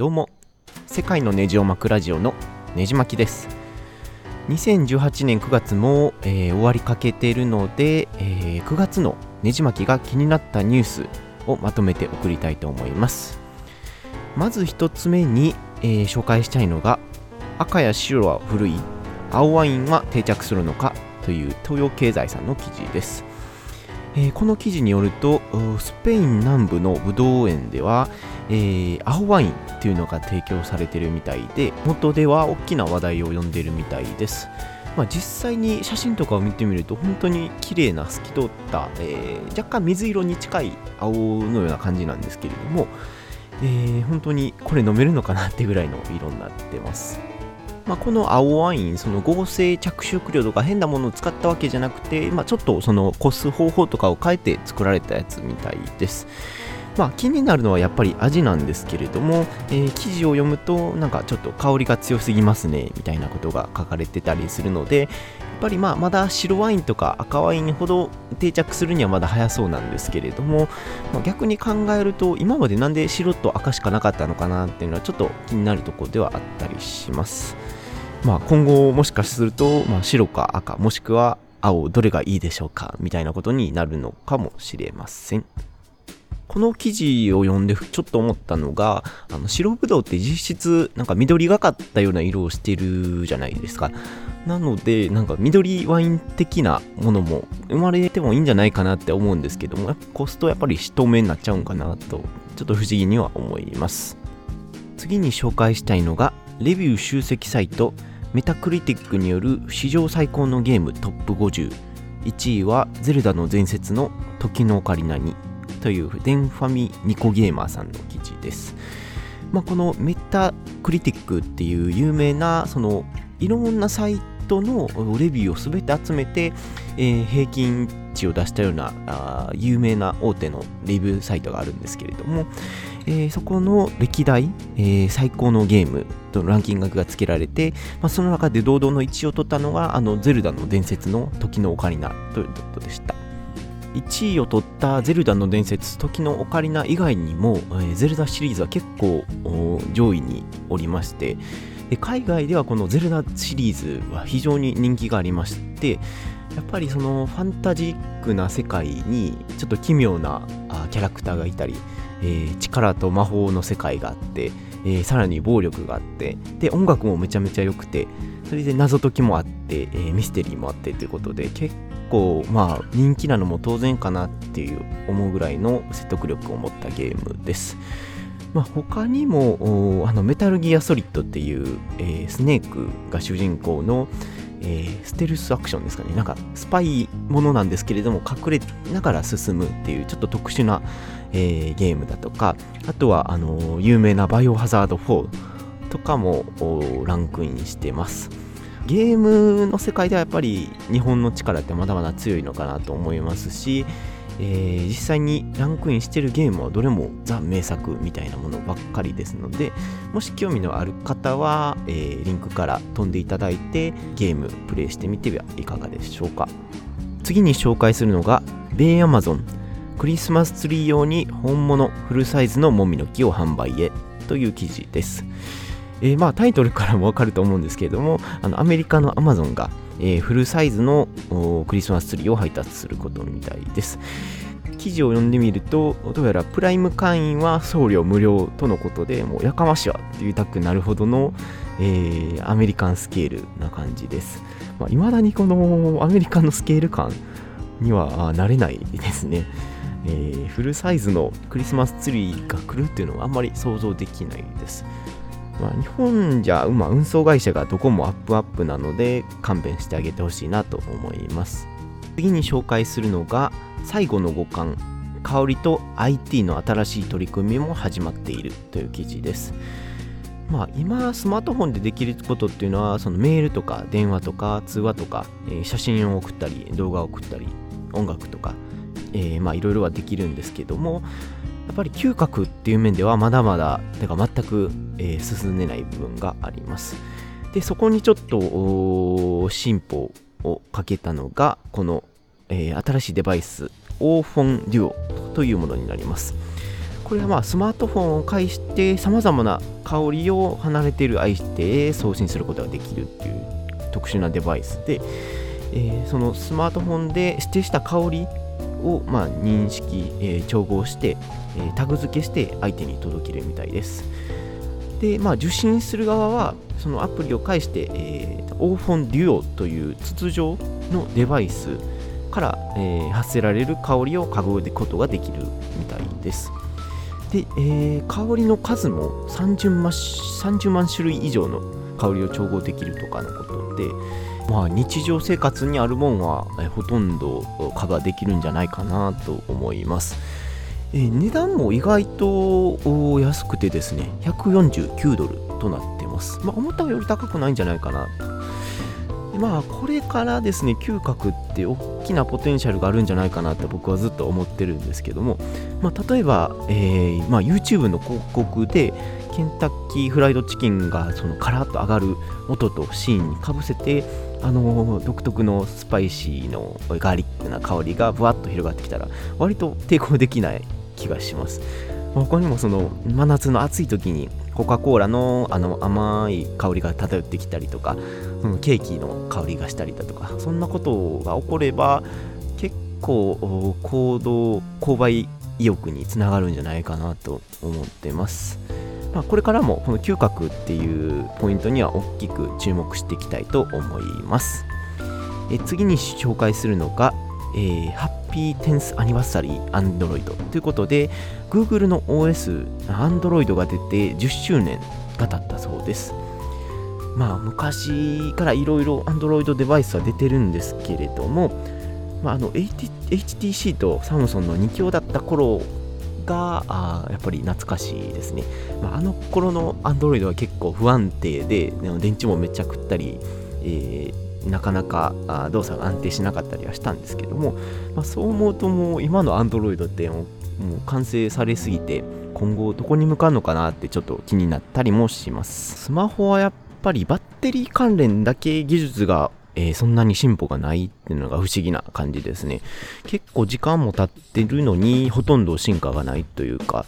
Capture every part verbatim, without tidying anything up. どうも、世界のネジを巻くラジオのネジ巻きです。にせんじゅうはちねんくがつも、えー、終わりかけているので、えー、くがつのネジ巻きが気になったニュースをまとめて送りたいと思います。まず一つ目に、えー、紹介したいのが、赤や白は古い、青ワインは定着するのかという東洋経済さんの記事です。えー、この記事によると、スペイン南部のブドウ園では、えー、青ワインというのが提供されているみたいで、元では大きな話題を呼んでいるみたいです。まあ、実際に写真とかを見てみると、本当に綺麗な透き通った、えー、若干水色に近い青のような感じなんですけれども、えー、本当にこれ飲めるのかなってぐらいの色になってます。まあ、この青ワイン、その合成着色料とか変なものを使ったわけじゃなくて、まあ、ちょっとそのこす方法とかを変えて作られたやつみたいです。まあ、気になるのはやっぱり味なんですけれども、えー、記事を読むと、なんかちょっと香りが強すぎますねみたいなことが書かれてたりするので、やっぱりまあまだ白ワインとか赤ワインほど定着するにはまだ早そうなんですけれども、まあ、逆に考えると、今までなんで白と赤しかなかったのかなっていうのはちょっと気になるところではあったりします。まあ、今後もしかすると、まあ、白か赤もしくは青、どれがいいでしょうかみたいなことになるのかもしれません。この記事を読んでちょっと思ったのが、あの白ぶどうって実質なんか緑がかったような色をしてるじゃないですか。なので、なんか緑ワイン的なものも生まれてもいいんじゃないかなって思うんですけども、コストやっぱり一目になっちゃうんかなと、ちょっと不思議には思います。次に紹介したいのが、レビュー集積サイトメタクリティックによる史上最高のゲームトップごじゅう、いちいはゼルダの伝説の時のオカリナにというデンファミニコゲーマーさんの記事です。まあ、このメタクリティックっていう有名な、そのいろんなサイトのレビューをすべて集めて、えー、平均値を出したようなあ有名な大手のレビューサイトがあるんですけれども、えー、そこの歴代、えー、最高のゲームとのランキングがつけられて、まあ、その中で堂々のいちいを取ったのが、あのゼルダの伝説の時のオカリナということでした。いちいを取ったゼルダの伝説時のオカリナ以外にも、えー、ゼルダシリーズは結構上位におりまして、で海外ではこのゼルダシリーズは非常に人気がありまして、やっぱりそのファンタジックな世界にちょっと奇妙なキャラクターがいたり、えー、力と魔法の世界があって、えー、さらに暴力があって、で音楽もめちゃめちゃ良くて、それで謎解きもあって、えー、ミステリーもあってということで、結構まあ人気なのも当然かなっていう思うぐらいの説得力を持ったゲームです。まあ、他にもあのメタルギアソリッドっていう、えー、スネークが主人公の、えー、ステルスアクションですかね、なんかスパイものなんですけれども、隠れながら進むっていうちょっと特殊な、えー、ゲームだとか、あとはあのー、有名なバイオハザードフォーとかもランクインしてます。ゲームの世界ではやっぱり日本の力ってまだまだ強いのかなと思いますし、えー、実際にランクインしてるゲームはどれもザ名作みたいなものばっかりですので、もし興味のある方は、えー、リンクから飛んでいただいてゲームプレイしてみてはいかがでしょうか。次に紹介するのが、米アマゾンクリスマスツリー用に本物フルサイズのモミの木を販売へという記事です。えー、まあタイトルからもわかると思うんですけれども、あのアメリカのアマゾンが、えー、フルサイズのクリスマスツリーを配達することみたいです。記事を読んでみると、どうやらプライム会員は送料無料とのことで、もうやかましいわって言いたくなるほどの、えー、アメリカンスケールな感じです。まあ、未だにこのアメリカのスケール感には慣れないですね。えー、フルサイズのクリスマスツリーが来るっていうのはあんまり想像できないです。まあ、日本じゃ、まあ、運送会社がどこもアップアップなので勘弁してあげてほしいなと思います。次に紹介するのが、最後の五感、香りと アイティー の新しい取り組みも始まっているという記事です。まあ、今スマートフォンでできることっていうのは、そのメールとか電話とか通話とか、えー、写真を送ったり動画を送ったり音楽とか、えー、まあいろいろはできるんですけども、やっぱり嗅覚っていう面ではまだまだ、てか全く、えー、進んでない部分があります。でそこにちょっと進歩をかけたのが、この、えー、新しいデバイス、オーフォンデュオというものになります。これはまあスマートフォンを介してさまざまな香りを離れている愛してへ送信することができるっていう特殊なデバイスで、えー、そのスマートフォンで指定した香りをまあ認識、えー、調合して、えー、タグ付けして相手に届けるみたいです。で、まあ、受信する側はそのアプリを介して、えー、オーフォンデュオという筒状のデバイスから、えー、発せられる香りを嗅ぐことができるみたいです。で、えー、香りの数もさんじゅうまんしゅるい以上の香りを調合できるとかのことで、まあ、日常生活にあるもんは、えー、ほとんど蚊ができるんじゃないかなと思います。えー、値段も意外と安くてですねひゃくよんじゅうきゅうドルとなってます。まあ、思ったより高くないんじゃないかなと。で、まあ、これからですね嗅覚って大きなポテンシャルがあるんじゃないかなって僕はずっと思ってるんですけども、まあ、例えば、えーまあ、YouTube の広告でケンタッキーフライドチキンがそのカラッと上がる音とシーンにかぶせて、あのー、独特のスパイシーのガーリックな香りがブワッと広がってきたら割と抵抗できない気がします。他にもその真夏の暑い時にコカ・コーラのあの甘い香りが漂ってきたりとか、そのケーキの香りがしたりだとか、そんなことが起これば結構行動購買意欲につながるんじゃないかなと思ってます。まあ、これからもこの嗅覚っていうポイントには大きく注目していきたいと思います。え次に紹介するのが、えー、ハッピーテンスアニバーサリー Android ということで Google の オーエス Android が出てじゅっしゅうねんが経ったそうです。まあ、昔からいろいろ Android デバイスは出てるんですけれども、まあ、あの エイチティーシー とサムソンのに強だった頃があやっぱり懐かしいですね。まあ、あの頃の Android は結構不安定で電池もめっちゃ食ったり、えー、なかなか動作が安定しなかったりはしたんですけども、まあ、そう思うともう今の Android ってもう、もう完成されすぎて今後どこに向かうのかなってちょっと気になったりもします。スマホはやっぱりバッテリー関連だけ技術がえー、そんなに進歩がないっていうのが不思議な感じですね。結構時間も経ってるのにほとんど進化がないというか、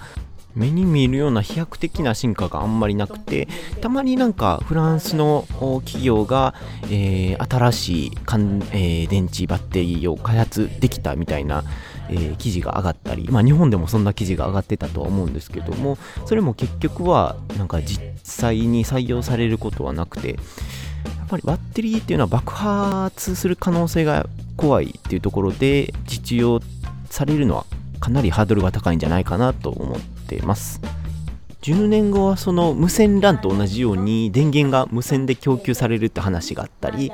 目に見えるような飛躍的な進化があんまりなくて、たまになんかフランスの企業が、えー、新しい、えー、電池バッテリーを開発できたみたいな、えー、記事が上がったり、まあ、日本でもそんな記事が上がってたとは思うんですけども、それも結局はなんか実際に採用されることはなくて、やっぱりバッテリーっていうのは爆発する可能性が怖いっていうところで実用されるのはかなりハードルが高いんじゃないかなと思ってます。じゅうねんごはその無線 ラン と同じように電源が無線で供給されるって話があったり、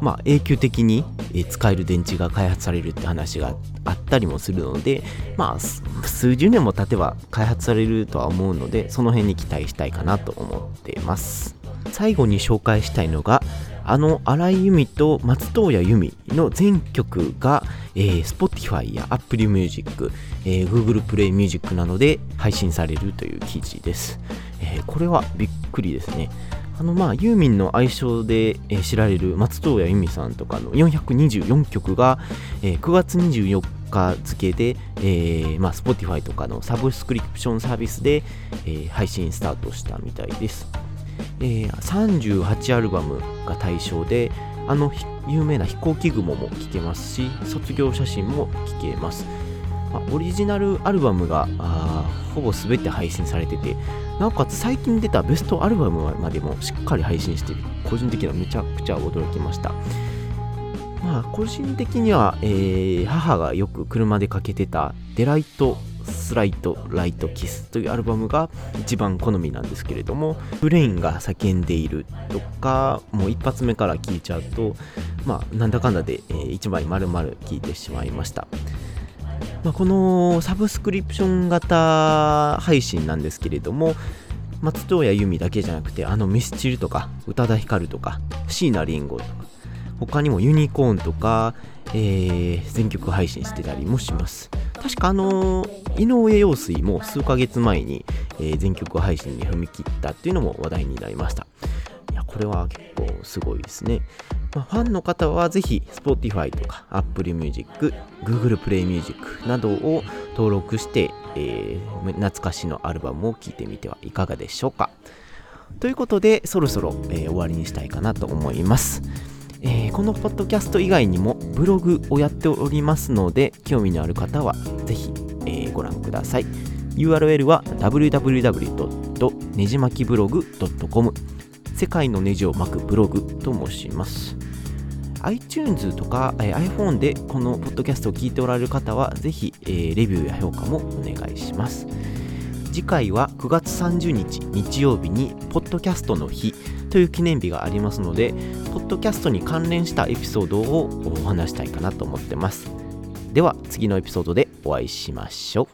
まあ、永久的に使える電池が開発されるって話があったりもするので、まあ、数十年も経てば開発されるとは思うので、その辺に期待したいかなと思ってます。最後に紹介したいのが、あの荒井由実と松任谷由実の全曲が、えー、Spotify や Apple Music、えー、Google Play Music などで配信されるという記事です。えー、これはびっくりですね。あのまあユーミンの愛称で知られる松任谷由実さんとかのよんひゃくにじゅうよんきょくがくがつにじゅうよっか付で、えーまあ、Spotify とかのサブスクリプションサービスで、えー、配信スタートしたみたいです。えー、さんじゅうはちアルバムが対象で、あの有名な飛行機雲も聴けますし、卒業写真も聴けます。まあ、オリジナルアルバムがほぼ全て配信されてて、なおかつ最近出たベストアルバムまでもしっかり配信してる。個人的にはめちゃくちゃ驚きました。まあ、個人的には、えー、母がよく車でかけてたデライトスライトライトキスというアルバムが一番好みなんですけれども、ブレインが叫んでいるとかもう一発目から聴いちゃうと、まあ、なんだかんだで一枚丸々聴いてしまいました。まあ、このサブスクリプション型配信なんですけれども、松任谷由実だけじゃなくて、あのミスチルとか宇多田ヒカルとか椎名林檎とか、他にもユニコーンとか、えー、全曲配信してたりもします。確かあのー、井上陽水も数ヶ月前に、えー、全曲配信に踏み切ったっていうのも話題になりました。いや、これは結構すごいですね。まあ、ファンの方はぜひ Spotify とか Apple Music、Google Play Music などを登録して、えー、懐かしのアルバムを聴いてみてはいかがでしょうか。ということで、そろそろ、えー、終わりにしたいかなと思います。えー、このポッドキャスト以外にもブログをやっておりますので、興味のある方はぜひ、えー、ご覧ください。 ユーアールエル は ダブリューダブリューダブリュードットねじまきブログドットコム 世界のネジを巻くブログと申します。 iTunes とか、えー、iPhone でこのポッドキャストを聞いておられる方はぜひ、えー、レビューや評価もお願いします。次回はくがつさんじゅうにち日曜日にポッドキャストの日という記念日がありますので、ポッドキャストに関連したエピソードをお話したいかなと思ってます。では次のエピソードでお会いしましょう。